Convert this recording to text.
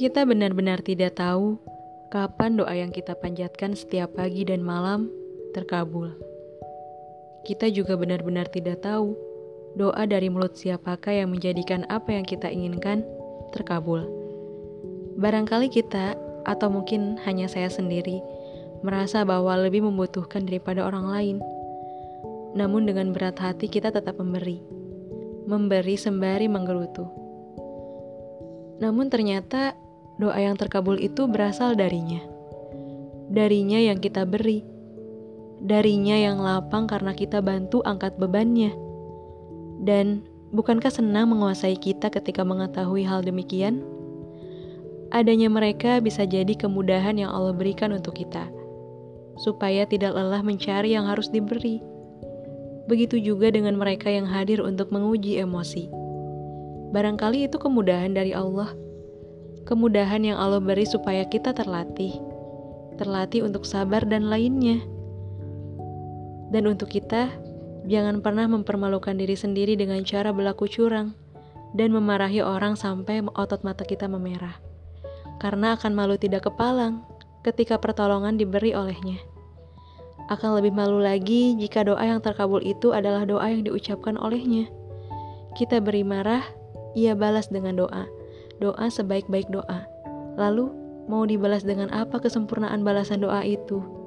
Kita benar-benar tidak tahu kapan doa yang kita panjatkan setiap pagi dan malam terkabul. Kita juga benar-benar tidak tahu doa dari mulut siapakah yang menjadikan apa yang kita inginkan terkabul. Barangkali kita, atau mungkin hanya saya sendiri, merasa bahwa lebih membutuhkan daripada orang lain. Namun dengan berat hati kita tetap memberi sembari menggerutu. Namun ternyata doa yang terkabul itu berasal darinya yang kita beri, darinya yang lapang karena kita bantu angkat bebannya. Dan bukankah senang menguasai kita ketika mengetahui hal demikian? Adanya mereka bisa jadi kemudahan yang Allah berikan untuk kita, supaya tidak lelah mencari yang harus diberi. Begitu juga dengan mereka yang hadir untuk menguji emosi. Barangkali itu kemudahan dari Allah, kemudahan yang Allah beri supaya kita terlatih untuk sabar dan lainnya. Dan untuk kita, jangan pernah mempermalukan diri sendiri dengan cara berlaku curang dan memarahi orang sampai otot mata kita memerah. Karena akan malu tidak kepalang ketika pertolongan diberi olehnya. Akan lebih malu lagi jika doa yang terkabul itu adalah doa yang diucapkan olehnya. Kita beri marah, ia balas dengan doa. Doa sebaik-baik doa. Lalu, mau dibalas dengan apa kesempurnaan balasan doa itu?